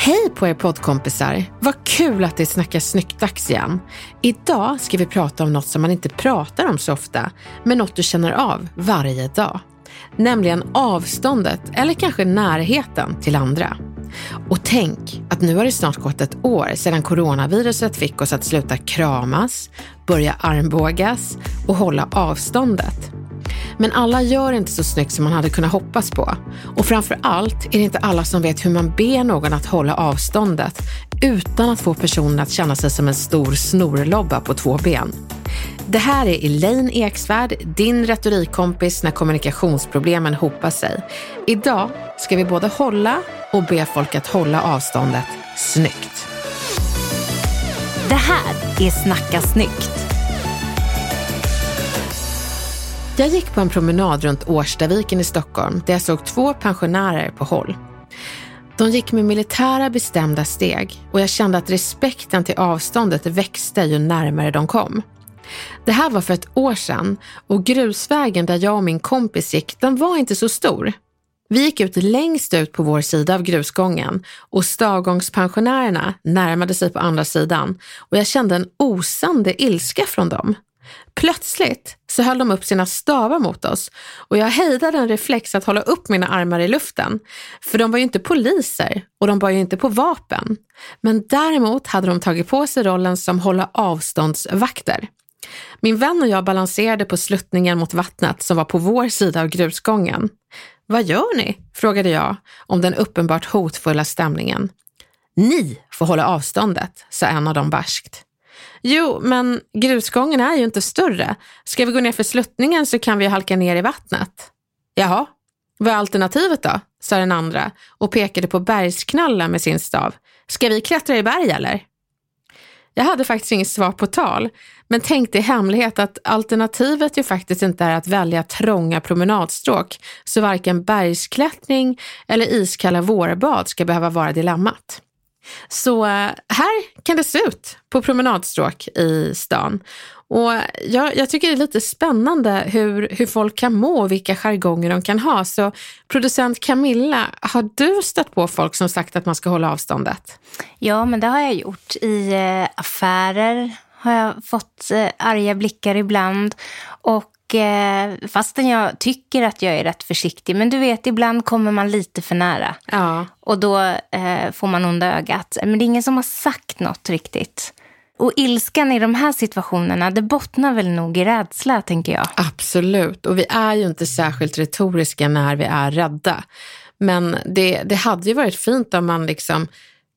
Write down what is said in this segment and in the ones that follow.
Hej på er poddkompisar! Vad kul att det är Snacka Snyggt dags igen. Idag ska vi prata om något som man inte pratar om så ofta, men något du känner av varje dag. Nämligen avståndet eller kanske närheten till andra. Och tänk att nu har det snart gått ett år sedan coronaviruset fick oss att sluta kramas, börja armbågas och hålla avståndet. Men alla gör inte så snyggt som man hade kunnat hoppas på. Och framför allt är det inte alla som vet hur man ber någon att hålla avståndet utan att få personen att känna sig som en stor snorlobba på två ben. Det här är Elaine Eksvärd, din retorikkompis när kommunikationsproblemen hopar sig. Idag ska vi både hålla och be folk att hålla avståndet snyggt. Det här är Snacka Snyggt. Jag gick på en promenad runt Årstaviken i Stockholm där jag såg två pensionärer på håll. De gick med militära bestämda steg och jag kände att respekten till avståndet växte ju närmare de kom. Det här var för ett år sedan och grusvägen där jag och min kompis gick, den var inte så stor. Vi gick ut längst ut på vår sida av grusgången och stavgångspensionärerna närmade sig på andra sidan och jag kände en osande ilska från dem. Plötsligt så höll de upp sina stavar mot oss och jag hejdade en reflex att hålla upp mina armar i luften. För de var ju inte poliser och de var ju inte på vapen. Men däremot hade de tagit på sig rollen som hålla avståndsvakter. Min vän och jag balanserade på sluttningen mot vattnet som var på vår sida av grusgången. Vad gör ni? Frågade jag om den uppenbart hotfulla stämningen. Ni får hålla avståndet, sa en av dem barskt. Jo, men grusgången är ju inte större. Ska vi gå ner för sluttningen så kan vi halka ner i vattnet. Jaha, vad är alternativet då? Sa den andra och pekade på bergsknallar med sin stav. Ska vi klättra i berg eller? Jag hade faktiskt inget svar på tal, men tänkte i hemlighet att alternativet ju faktiskt inte är att välja trånga promenadstråk, så varken bergsklättring eller iskalla vårbad ska behöva vara dilemmat. Så här kan det se ut på promenadstråk i stan. Och jag tycker det är lite spännande hur folk kan må och vilka jargonger de kan ha. Så producent Camilla, har du stött på folk som sagt att man ska hålla avståndet? Ja, men det har jag gjort. I affärer har jag fått arga blickar ibland. Och fastän jag tycker att jag är rätt försiktig, men du vet, ibland kommer man lite för nära. Ja. Och då får man onda ögat. Men det är ingen som har sagt något riktigt. Och ilskan i de här situationerna, det bottnar väl nog i rädsla, tänker jag. Absolut, och vi är ju inte särskilt retoriska när vi är rädda. Men det hade ju varit fint om man liksom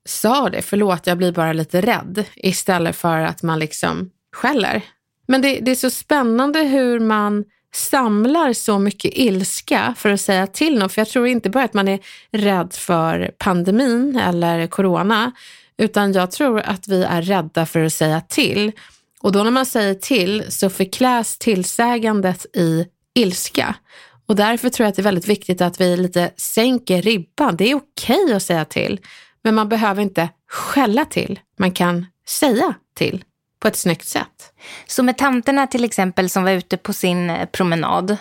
sa det, förlåt, jag blir bara lite rädd, istället för att man liksom skäller. Men det är så spännande hur man samlar så mycket ilska för att säga till någon. För jag tror inte bara att man är rädd för pandemin eller corona, utan jag tror att vi är rädda för att säga till. Och då när man säger till så förkläs tillsägandet i ilska. Och därför tror jag att det är väldigt viktigt att vi lite sänker ribban. Det är okej att säga till, men man behöver inte skälla till. Man kan säga till på ett snyggt sätt. Så med tanterna till exempel som var ute på sin promenad,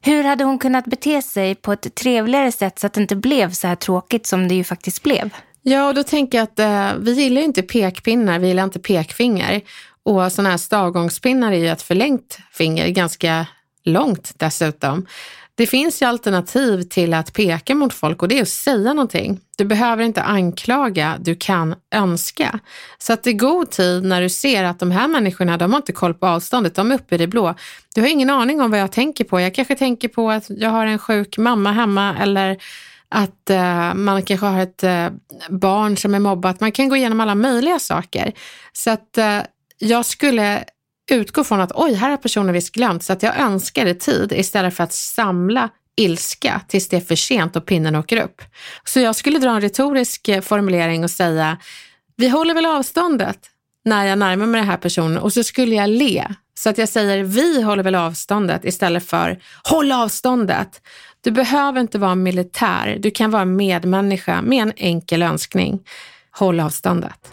hur hade hon kunnat bete sig på ett trevligare sätt så att det inte blev så här tråkigt som det ju faktiskt blev? Ja, och då tänker jag att vi gillar ju inte pekpinnar, vi gillar inte pekfingrar. Och sådana här stavgångspinnar är ju ett förlängt finger, ganska långt dessutom. Det finns ju alternativ till att peka mot folk, och det är att säga någonting. Du behöver inte anklaga, du kan önska. Så att i god tid när du ser att de här människorna, de har inte koll på avståndet, de är uppe i det blå. Du har ingen aning om vad jag tänker på. Jag kanske tänker på att jag har en sjuk mamma hemma, eller att man kanske har ett barn som är mobbat. Man kan gå igenom alla möjliga saker. Så att jag skulle utgå från att oj, här har personen visst glömt, så att jag önskade tid istället för att samla ilska tills det är för sent och pinnen åker upp. Så jag skulle dra en retorisk formulering och säga, vi håller väl avståndet när jag närmar mig den här personen, och så skulle jag le. Så att jag säger, vi håller väl avståndet istället för håll avståndet. Du behöver inte vara militär, du kan vara medmänniska med en enkel önskning. Håll avståndet.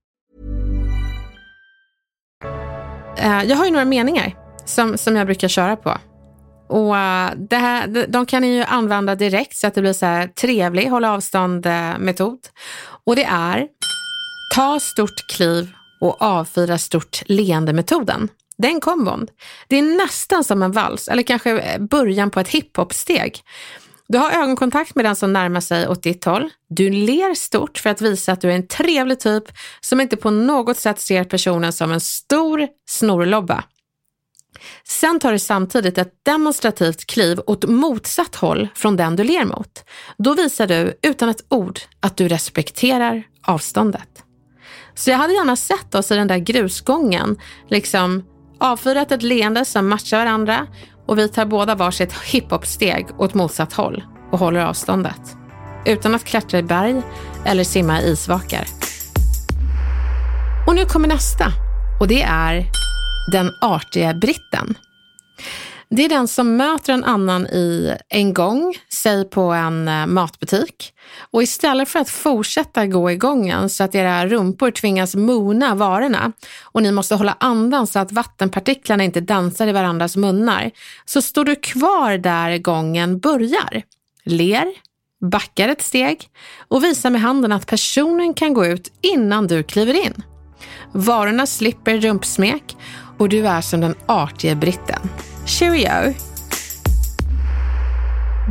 Jag har ju några meningar som jag brukar köra på. Och det här, de kan ni ju använda direkt så att det blir så här trevlig hålla avstånd metod. Och det är ta stort kliv och avfyra stort leende metoden. Den kombon. Det är nästan som en vals eller kanske början på ett hiphopsteg. Du har ögonkontakt med den som närmar sig åt ditt håll. Du ler stort för att visa att du är en trevlig typ som inte på något sätt ser personen som en stor snorlobba. Sen tar du samtidigt ett demonstrativt kliv åt motsatt håll från den du ler mot. Då visar du utan ett ord att du respekterar avståndet. Så jag hade gärna sett oss i den där grusgången, liksom avfyrat ett leende som matchar varandra. Och vi tar båda varsitt hiphopsteg åt motsatt håll och håller avståndet. Utan att klättra i berg eller simma i isvakar. Och nu kommer nästa. Och det är den artiga britten. Det är den som möter en annan i en gång, säg på en matbutik. Och istället för att fortsätta gå i gången så att era rumpor tvingas mona varorna och ni måste hålla andan så att vattenpartiklarna inte dansar i varandras munnar, så står du kvar där gången börjar. Ler, backar ett steg och visar med handen att personen kan gå ut innan du kliver in. Varorna slipper rumpsmek och du är som den artige britten. Cheerio!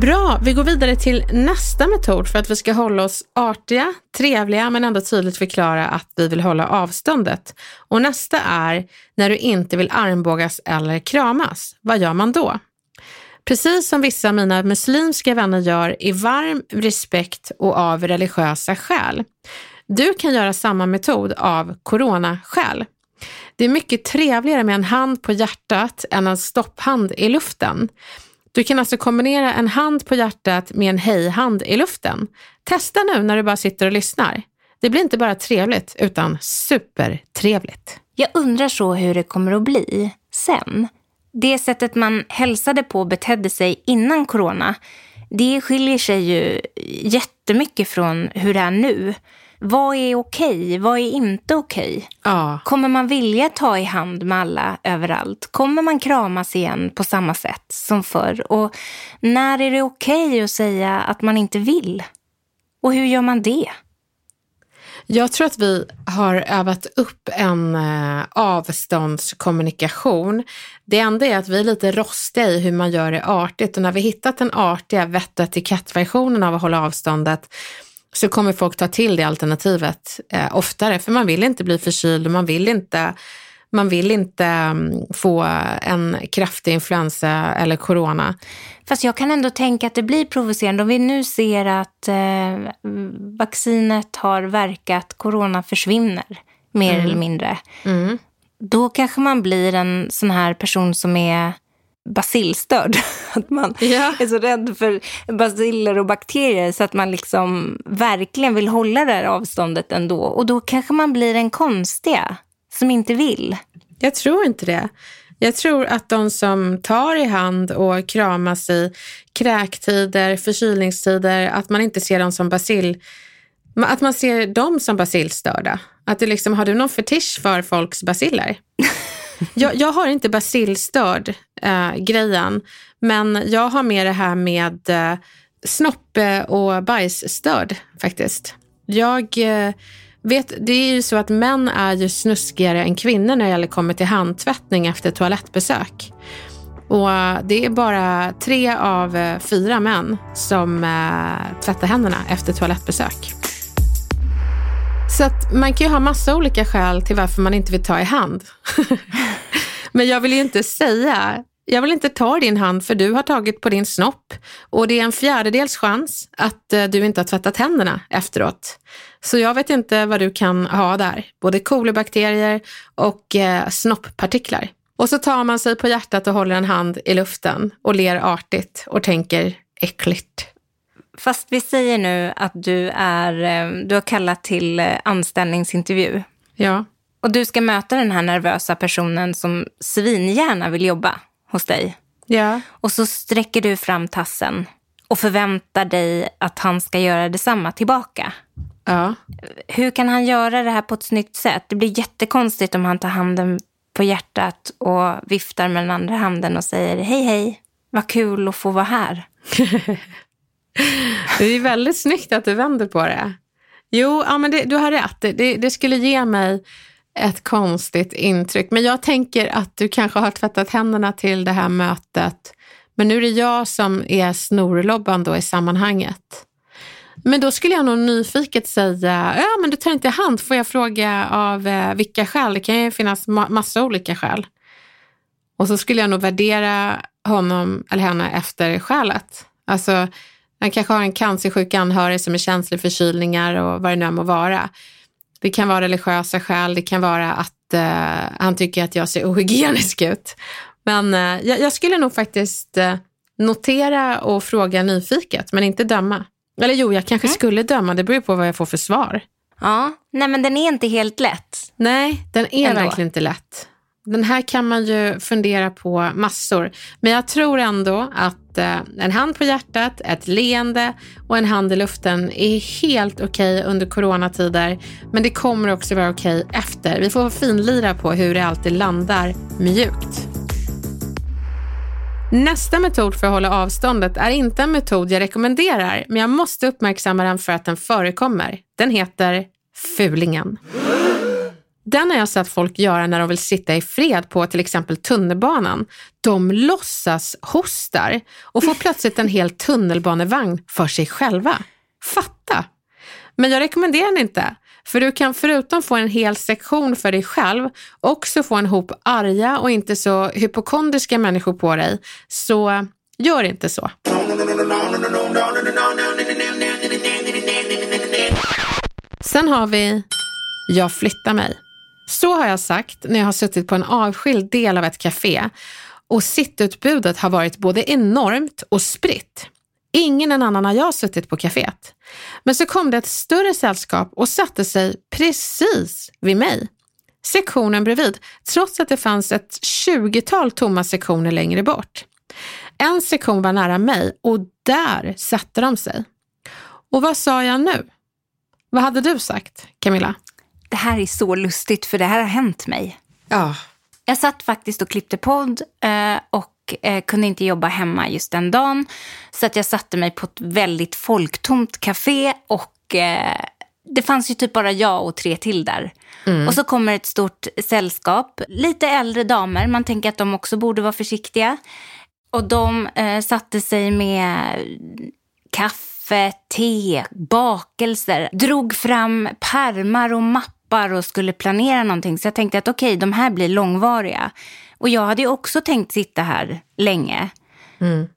Bra, vi går vidare till nästa metod för att vi ska hålla oss artiga, trevliga men ändå tydligt förklara att vi vill hålla avståndet. Och nästa är när du inte vill armbågas eller kramas. Vad gör man då? Precis som vissa av mina muslimska vänner gör i varm respekt och av religiösa skäl. Du kan göra samma metod av coronaskäl. Det är mycket trevligare med en hand på hjärtat än en stopphand i luften. Du kan alltså kombinera en hand på hjärtat med en hejhand i luften. Testa nu när du bara sitter och lyssnar. Det blir inte bara trevligt utan supertrevligt. Jag undrar så hur det kommer att bli sen. Det sättet man hälsade på och betedde sig innan corona, det skiljer sig ju jättemycket från hur det är nu. Vad är okej? Vad är inte okej? Ja. Kommer man vilja ta i hand med alla överallt? Kommer man kramas igen på samma sätt som förr? Och när är det okej att säga att man inte vill? Och hur gör man det? Jag tror att vi har övat upp en avståndskommunikation. Det enda är att vi är lite rostiga i hur man gör det artigt. Och när vi hittat den artiga vett- och etikettversionen av att hålla avståndet, så kommer folk ta till det alternativet oftare. För man vill inte bli förkyld och man vill inte få en kraftig influensa eller corona. Fast jag kan ändå tänka att det blir provocerande. Om vi nu ser att vaccinet har verkat, corona försvinner mer eller mindre. Mm. Då kanske man blir en sån här person som är basilstörd. Att man är så rädd för basiller och bakterier så att man liksom verkligen vill hålla det här avståndet ändå. Och då kanske man blir en konstiga som inte vill. Jag tror inte det. Jag tror att de som tar i hand och kramas i kräktider, förkylningstider, att man inte ser dem som basil, att man ser dem som basilstörda. Att det liksom, har du någon fetisch för folks basiller? Jag har inte basilstörd grejen, men jag har med det här med snoppe- och bajsstörd faktiskt. Det är ju så att män är ju snuskigare än kvinnor när det kommer till handtvättning efter toalettbesök. Och det är bara 3 av 4 män som tvättar händerna efter toalettbesök. Så att man kan ju ha massa olika skäl till varför man inte vill ta i hand. Men jag vill ju inte säga, jag vill inte ta din hand för du har tagit på din snopp. Och det är en 4/4 chans att du inte har tvättat händerna efteråt. Så jag vet inte vad du kan ha där. Både kolibakterier och snopppartiklar. Och så tar man sig på hjärtat och håller en hand i luften. Och ler artigt och tänker äckligt. Fast vi säger nu att du har kallat till anställningsintervju. Ja. Och du ska möta den här nervösa personen som svingärna vill jobba hos dig. Ja. Och så sträcker du fram tassen och förväntar dig att han ska göra detsamma tillbaka. Ja. Hur kan han göra det här på ett snyggt sätt? Det blir jättekonstigt om han tar handen på hjärtat och viftar med den andra handen och säger hej hej, vad kul att få vara här. Det är väldigt snyggt att du vänder på det. Jo, ja, men du har rätt. Det skulle ge mig ett konstigt intryck. Men jag tänker att du kanske har tvättat händerna till det här mötet. Men nu är det jag som är snorlobban då i sammanhanget. Men då skulle jag nog nyfiket säga, ja men du tar inte hand, får jag fråga av vilka skäl? Det kan ju finnas massa olika skäl. Och så skulle jag nog värdera honom eller henne efter skälet. Alltså, man kanske har en cancersjuk anhörig som är känslig för kylningar och vad det nu må vara. Det kan vara religiösa skäl, det kan vara att han tycker att jag ser ohygienisk ut. Men jag skulle nog faktiskt notera och fråga nyfiket, men inte döma. Eller jo, jag kanske skulle döma, det beror på vad jag får för svar. Ja, nej men den är inte helt lätt. Nej, den är verkligen inte lätt. Den här kan man ju fundera på massor. Men jag tror ändå att en hand på hjärtat, ett leende och en hand i luften är helt okej under coronatider. Men det kommer också vara okej efter. Vi får finlira på hur det alltid landar mjukt. Nästa metod för att hålla avståndet är inte en metod jag rekommenderar. Men jag måste uppmärksamma den för att den förekommer. Den heter fulingen. Den har jag sett folk göra när de vill sitta i fred på till exempel tunnelbanan. De låtsas hostar och får plötsligt en hel tunnelbanevagn för sig själva. Fatta! Men jag rekommenderar den inte. För du kan förutom få en hel sektion för dig själv också få en hop arga och inte så hypokondriska människor på dig. Så gör inte så. Sen har vi jag flyttar mig. Så har jag sagt när jag har suttit på en avskild del av ett café och sittutbudet har varit både enormt och spritt. Ingen annan har jag suttit på caféet. Men så kom det ett större sällskap och satte sig precis vid mig. Sektionen bredvid, trots att det fanns ett 20-tal tomma sektioner längre bort. En sektion var nära mig och där satte de sig. Och vad sa jag nu? Vad hade du sagt, Camilla? Det här är så lustigt för det här har hänt mig. Ja. Jag satt faktiskt och klippte podd och kunde inte jobba hemma just den dagen. Så att jag satte mig på ett väldigt folktomt café och det fanns ju typ bara jag och 3 till där. Mm. Och så kommer ett stort sällskap, lite äldre damer. Man tänker att de också borde vara försiktiga. Och de satte sig med kaffe kaffe, te, bakelser. Drog fram pärmar och mappar och skulle planera någonting. Så jag tänkte att okej, de här blir långvariga. Och jag hade ju också tänkt sitta här länge. Mm.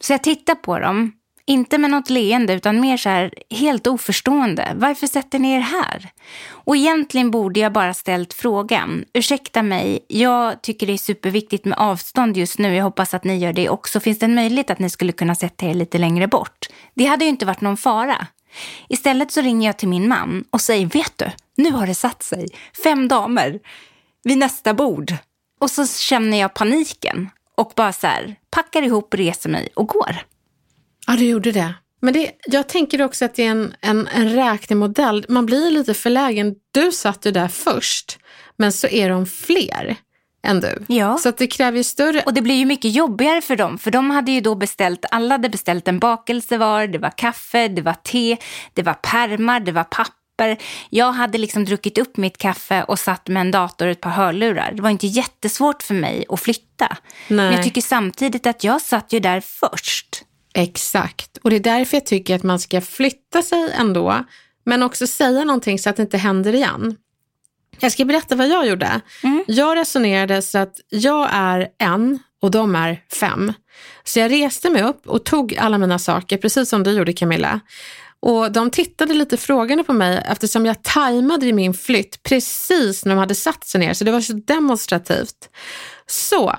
Så jag tittade på dem. Inte med något leende utan mer så här helt oförstående. Varför sätter ni er här? Och egentligen borde jag bara ställt frågan. Ursäkta mig, jag tycker det är superviktigt med avstånd just nu. Jag hoppas att ni gör det också. Finns det en möjlighet att ni skulle kunna sätta er lite längre bort? Det hade ju inte varit någon fara. Istället så ringer jag till min man och säger, vet du, nu har det satt sig. 5 damer vid nästa bord. Och så känner jag paniken och bara så här, packar ihop, reser mig och går. Ja, du gjorde det. Men det, jag tänker också att det är en räknemodell. Man blir lite förlägen. Du satt ju där först, men så är de fler än du. Ja. Så att det kräver ju större... Och det blir ju mycket jobbigare för dem. För de hade ju då beställt... Alla hade beställt en bakelse var. Det var kaffe, det var te, det var pärmar, det var papper. Jag hade liksom druckit upp mitt kaffe och satt med en dator och ett par hörlurar. Det var inte jättesvårt för mig att flytta. Nej. Men jag tycker samtidigt att jag satt ju där först. Exakt. Och det är därför jag tycker att man ska flytta sig ändå. Men också säga någonting så att det inte händer igen. Jag ska berätta vad jag gjorde. Mm. Jag resonerade så att jag är 1 och de är 5. Så jag reste mig upp och tog alla mina saker. Precis som du gjorde, Camilla. Och de tittade lite frågande på mig. Eftersom jag tajmade min flytt precis när de hade satt sig ner. Så det var så demonstrativt. Så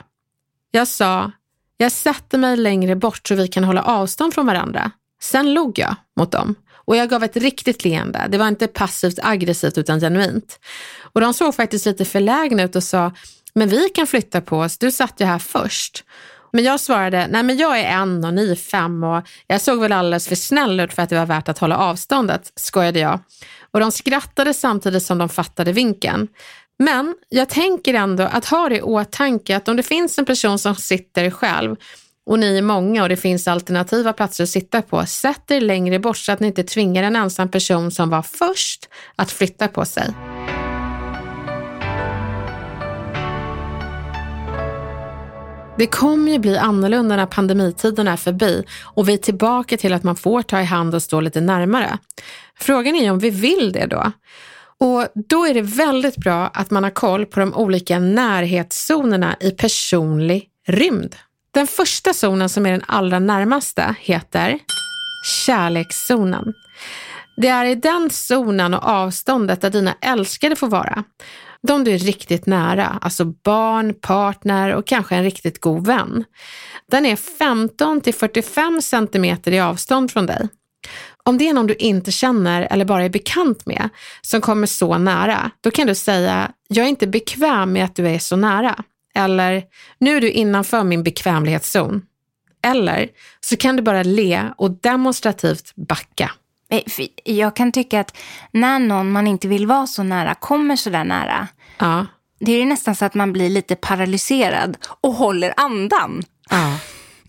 jag sa... Jag satte mig längre bort så vi kan hålla avstånd från varandra. Sen log jag mot dem. Och jag gav ett riktigt leende. Det var inte passivt aggressivt utan genuint. Och de såg faktiskt lite förlägna ut och sa, men vi kan flytta på oss, du satt ju här först. Men jag svarade, nej men jag är 1 och ni är 5 och jag såg väl alldeles för snäll ut för att det var värt att hålla avståndet, skojade jag. Och de skrattade samtidigt som de fattade vinkeln. Men jag tänker ändå att ha det i åtanke att om det finns en person som sitter själv och ni är många och det finns alternativa platser att sitta på, sätt er längre bort så att ni inte tvingar en ensam person som var först att flytta på sig. Det kommer ju bli annorlunda när pandemitiden är förbi och vi är tillbaka till att man får ta i hand och stå lite närmare. Frågan är om vi vill det då. Och då är det väldigt bra att man har koll på de olika närhetszonerna i personlig rymd. Den första zonen som är den allra närmaste heter kärlekszonen. Det är i den zonen och avståndet där dina älskade får vara. De du är riktigt nära, alltså barn, partner och kanske en riktigt god vän. Den är 15-45 cm i avstånd från dig. Om det är någon du inte känner eller bara är bekant med som kommer så nära, då kan du säga, jag är inte bekväm med att du är så nära. Eller, nu är du innanför min bekvämlighetszon. Eller, så kan du bara le och demonstrativt backa. Jag kan tycka att när någon man inte vill vara så nära kommer så där nära, ja. Det är ju nästan så att man blir lite paralyserad och håller andan. Ja.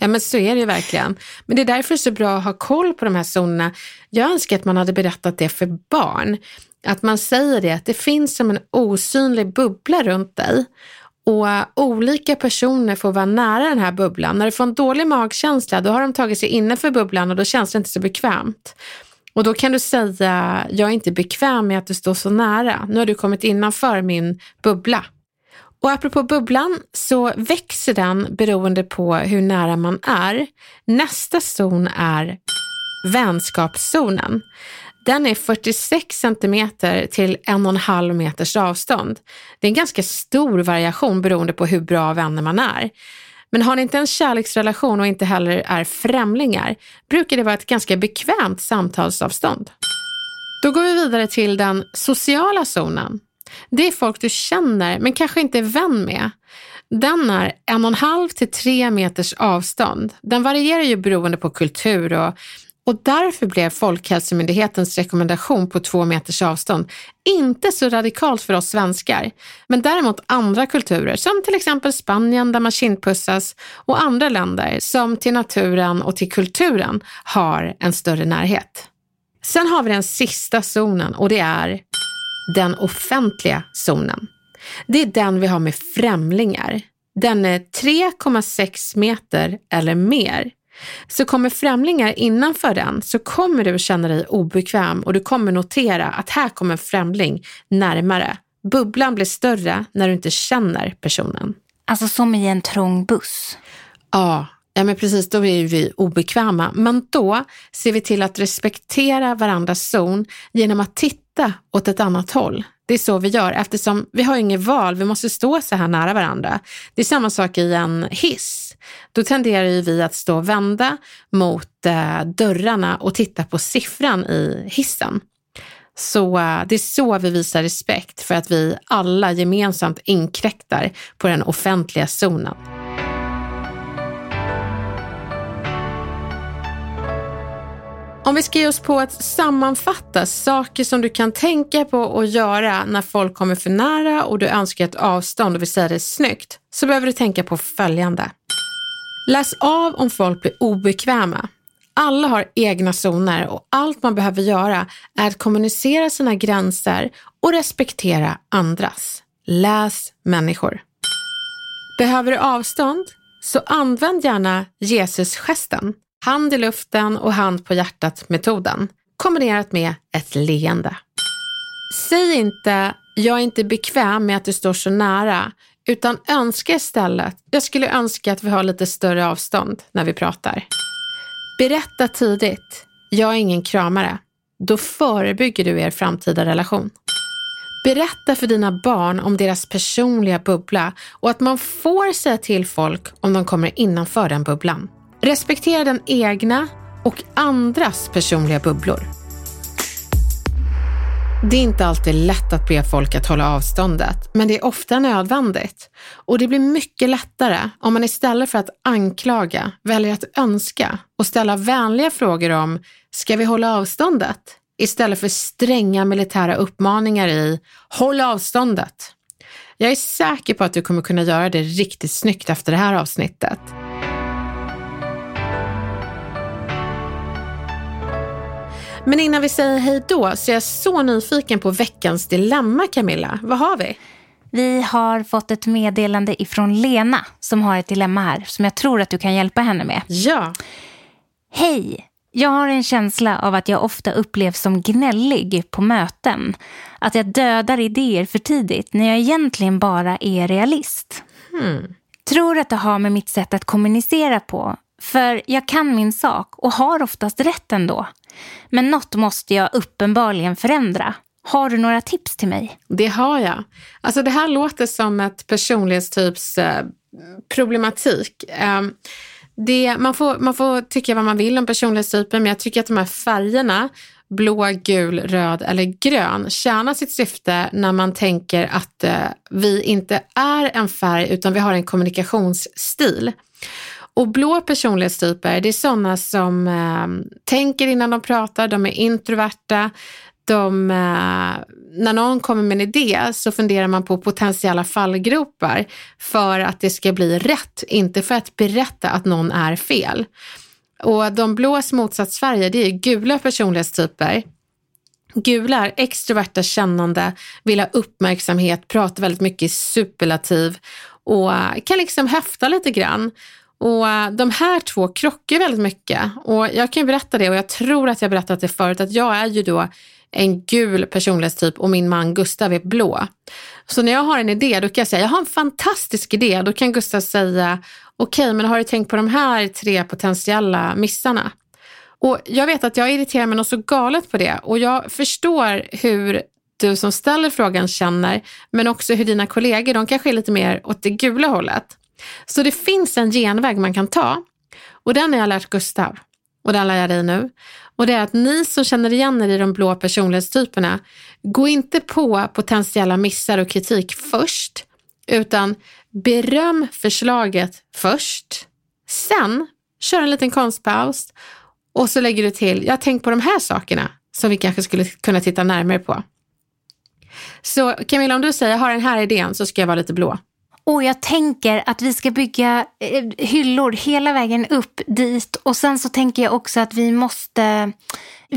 Ja, men så är det ju verkligen. Men det är därför så bra att ha koll på de här zonerna. Jag önskar att man hade berättat det för barn. Att man säger det, att det finns som en osynlig bubbla runt dig. Och olika personer får vara nära den här bubblan. När du får en dålig magkänsla, då har de tagit sig innanför bubblan och då känns det inte så bekvämt. Och då kan du säga, jag är inte bekväm med att du står så nära. Nu har du kommit innanför min bubbla. Och apropå bubblan så växer den beroende på hur nära man är. Nästa zon är vänskapszonen. Den är 46 cm till 1,5 meters avstånd. Det är en ganska stor variation beroende på hur bra vänner man är. Men har ni inte en kärleksrelation och inte heller är främlingar, brukar det vara ett ganska bekvämt samtalsavstånd. Då går vi vidare till den sociala zonen. Det är folk du känner men kanske inte är vän med. Den är 1,5-3 meters avstånd. Den varierar ju beroende på kultur och därför blev Folkhälsomyndighetens rekommendation på 2 meters avstånd inte så radikalt för oss svenskar. Men däremot andra kulturer som till exempel Spanien där man kindpussas och andra länder som till naturen och till kulturen har en större närhet. Sen har vi den sista zonen och det är... den offentliga zonen. Det är den vi har med främlingar. Den är 3,6 meter eller mer. Så kommer främlingar innanför den, så kommer du känna dig obekväm och du kommer notera att här kommer en främling närmare. Bubblan blir större när du inte känner personen. Alltså som i en trång buss. Ja, men precis, då är vi obekväma. Men då ser vi till att respektera varandras zon genom att titta åt ett annat håll. Det är så vi gör, eftersom vi har inget val. Vi måste stå så här nära varandra. Det är samma sak i en hiss. Då tenderar vi att stå och vända mot dörrarna och titta på siffran i hissen. Så det är så vi visar respekt för att vi alla gemensamt inkräktar på den offentliga zonen. Om vi ska ge oss på att sammanfatta saker som du kan tänka på och göra när folk kommer för nära och du önskar ett avstånd och vill säga det snyggt, så behöver du tänka på följande. Läs av om folk blir obekväma. Alla har egna zoner och allt man behöver göra är att kommunicera sina gränser och respektera andras. Läs människor. Behöver du avstånd? Så använd gärna Jesus-gesten. Hand i luften och hand på hjärtat-metoden, kombinerat med ett leende. Säg inte, jag är inte bekväm med att du står så nära, utan önska istället, jag skulle önska att vi har lite större avstånd när vi pratar. Berätta tidigt, jag är ingen kramare. Då förebygger du er framtida relation. Berätta för dina barn om deras personliga bubbla och att man får säga till folk om de kommer innanför den bubblan. Respektera den egna och andras personliga bubblor. Det är inte alltid lätt att be folk att hålla avståndet, men det är ofta nödvändigt. Och det blir mycket lättare om man istället för att anklaga väljer att önska och ställa vänliga frågor om, ska vi hålla avståndet? Istället för stränga militära uppmaningar i, håll avståndet. Jag är säker på att du kommer kunna göra det riktigt snyggt efter det här avsnittet. Men innan vi säger hej då så är jag så nyfiken på veckans dilemma, Camilla. Vad har vi? Vi har fått ett meddelande ifrån Lena som har ett dilemma här som jag tror att du kan hjälpa henne med. Ja. Hej, jag har en känsla av att jag ofta upplevs som gnällig på möten. Att jag dödar idéer för tidigt när jag egentligen bara är realist. Tror att det har med mitt sätt att kommunicera på. För jag kan min sak och har oftast rätt ändå. Men något måste jag uppenbarligen förändra. Har du några tips till mig? Det har jag. Alltså det här låter som ett personlighetstypsproblematik. Man får tycka vad man vill om personlighetstypen, men jag tycker att de här färgerna, blå, gul, röd eller grön, tjänar sitt syfte när man tänker att vi inte är en färg utan vi har en kommunikationsstil. Och blå personlighetstyper, det är sådana som tänker innan de pratar, de är introverta. När någon kommer med en idé så funderar man på potentiella fallgropar för att det ska bli rätt, inte för att berätta att någon är fel. Och de blås motsatsfärger, det är gula personlighetstyper. Gula är extroverta, kännande, vill ha uppmärksamhet, pratar väldigt mycket i superlativ och kan liksom häfta lite grann. Och de här två krockar väldigt mycket och jag kan berätta det, och jag tror att jag berättat det förut, att jag är ju då en gul personlighetstyp och min man Gustav är blå. Så när jag har en idé då kan jag säga, jag har en fantastisk idé, då kan Gustav säga, okej, men har du tänkt på de här 3 potentiella missarna? Och jag vet att jag irriterar mig något så galet på det, och jag förstår hur du som ställer frågan känner, men också hur dina kollegor, de kanske är lite mer åt det gula hållet. Så det finns en genväg man kan ta, och den har jag lärt Gustav och den lär jag dig nu, och det är att ni som känner igen er i de blå personlighetstyperna, gå inte på potentiella missar och kritik först, utan beröm förslaget först, sen kör en liten konstpaus och så lägger du till, jag tänker på de här sakerna som vi kanske skulle kunna titta närmare på. Så Camilla, om du säger jag har den här idén, så ska jag vara lite blå. Och jag tänker att vi ska bygga hyllor hela vägen upp dit. Och sen så tänker jag också att vi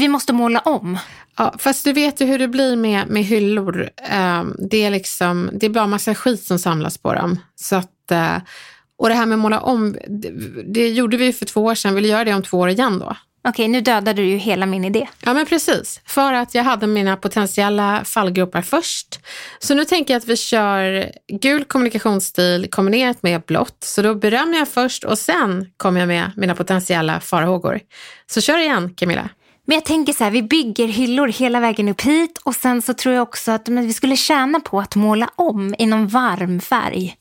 måste måla om. Ja, fast du vet ju hur det blir med hyllor. Det är bara massa skit som samlas på dem. Så att, Och det här med måla om, det gjorde vi för 2 år sedan. Vill göra det om 2 år igen då. Okej, nu dödade du ju hela min idé. Ja, men precis. För att jag hade mina potentiella fallgropar först. Så nu tänker jag att vi kör gul kommunikationsstil kombinerat med blått. Så då berömmer jag först och sen kommer jag med mina potentiella farhågor. Så kör igen, Camilla. Men jag tänker så här, vi bygger hyllor hela vägen upp hit. Och sen så tror jag också att vi skulle tjäna på att måla om i någon varm färg.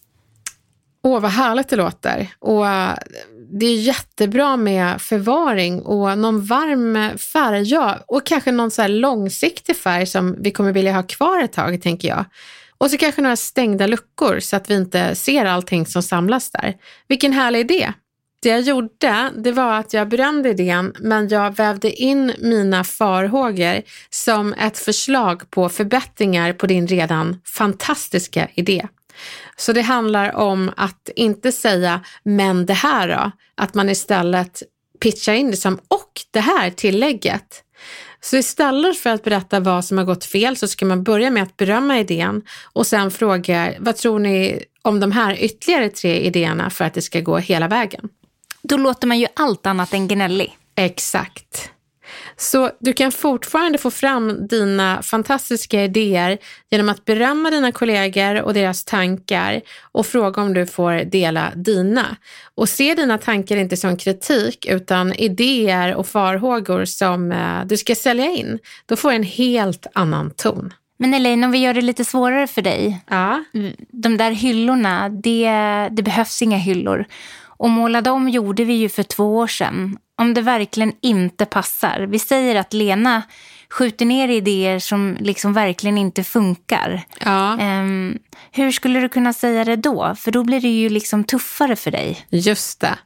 Åh, vad härligt det låter. Och det är jättebra med förvaring och någon varm färg, ja. Och kanske någon så här långsiktig färg som vi kommer vilja ha kvar ett tag, tänker jag. Och så kanske några stängda luckor så att vi inte ser allting som samlas där. Vilken härlig idé. Det jag gjorde, det var att jag berömde idén, men jag vävde in mina farhågor som ett förslag på förbättringar på din redan fantastiska idé. Så det handlar om att inte säga men det här då, att man istället pitchar in det som och det här tillägget. Så istället för att berätta vad som har gått fel så ska man börja med att berömma idén och sen fråga vad tror ni om de här ytterligare 3 idéerna för att det ska gå hela vägen. Då låter man ju allt annat än gnällig. Exakt. Så du kan fortfarande få fram dina fantastiska idéer genom att berömma dina kollegor och deras tankar och fråga om du får dela dina. Och se dina tankar inte som kritik utan idéer och farhågor som du ska sälja in. Då får en helt annan ton. Men Elaine, om vi gör det lite svårare för dig. Ja. De där hyllorna, det behövs inga hyllor. Och måla dem gjorde vi ju för 2 år sedan. Om det verkligen inte passar. Vi säger att Lena skjuter ner idéer som liksom verkligen inte funkar. Ja. Hur skulle du kunna säga det då? För då blir det ju liksom tuffare för dig. Just det.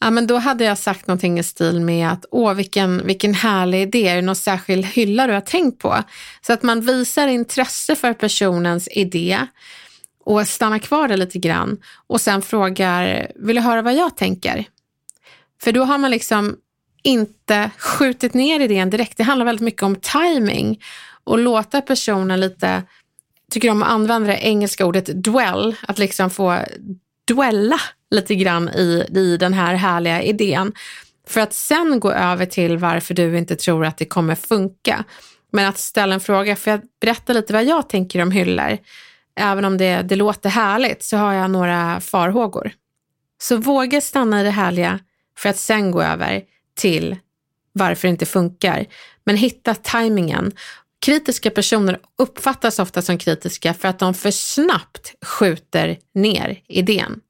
Ja, men då hade jag sagt någonting i stil med att vilken härlig idé, är det någon särskild hylla du har tänkt på? Så att man visar intresse för personens idé. Och stannar kvar där lite grann. Och sen frågar, vill du höra vad jag tänker? För då har man liksom inte skjutit ner idén direkt. Det handlar väldigt mycket om timing. Och låta personen lite, tycker om att använda det engelska ordet dwell. Att liksom få dwella lite grann i den här härliga idén. För att sen gå över till varför du inte tror att det kommer funka. Men att ställa en fråga, för jag berättar lite vad jag tänker om hyllor. Även om det låter härligt så har jag några farhågor. Så våga stanna i det härliga för att sen gå över till varför det inte funkar. Men hitta tajmingen. Kritiska personer uppfattas ofta som kritiska för att de för snabbt skjuter ner idén.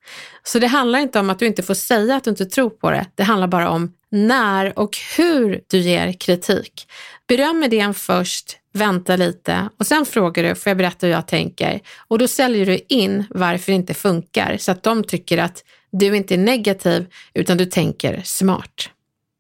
Så det handlar inte om att du inte får säga att du inte tror på det. Det handlar bara om när och hur du ger kritik. Beröm idén först, vänta lite och sen frågar du, får jag berätta hur jag tänker? Och då säljer du in varför det inte funkar så att de tycker att du inte är negativ utan du tänker smart.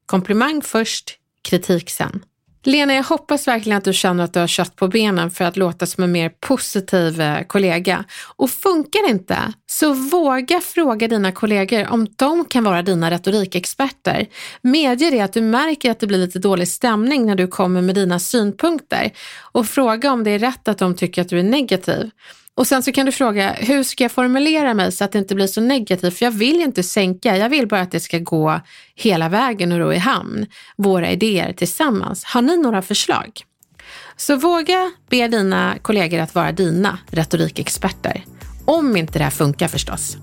Komplimang först, kritik sen. Lena, jag hoppas verkligen att du känner att du har kött på benen för att låta som en mer positiv kollega. Och funkar det inte, så våga fråga dina kollegor om de kan vara dina retorikexperter. Medge det att du märker att det blir lite dålig stämning när du kommer med dina synpunkter. Och fråga om det är rätt att de tycker att du är negativ. Och sen så kan du fråga, hur ska jag formulera mig så att det inte blir så negativt? För jag vill inte sänka, jag vill bara att det ska gå hela vägen och ro i hamn. Våra idéer tillsammans. Har ni några förslag? Så våga be dina kollegor att vara dina retorikexperter. Om inte det här funkar förstås.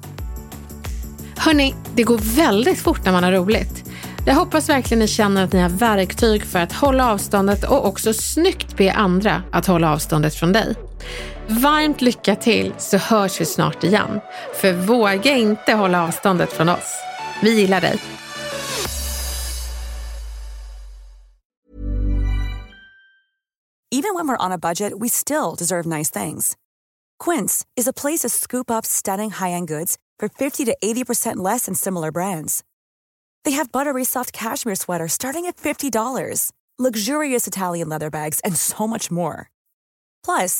Hörrni, det går väldigt fort när man har roligt. Jag hoppas verkligen ni känner att ni har verktyg för att hålla avståndet och också snyggt be andra att hålla avståndet från dig. Varmt lycka till så hörs vi snart igen. För våga inte hålla avståndet från oss. Vi gillar dig. Even when we're on a budget we still deserve nice things. Quince is a place to scoop up stunning high-end goods for 50 to 80% less than similar brands. They have buttery soft cashmere sweaters starting at $50, luxurious Italian leather bags, and so much more. Plus,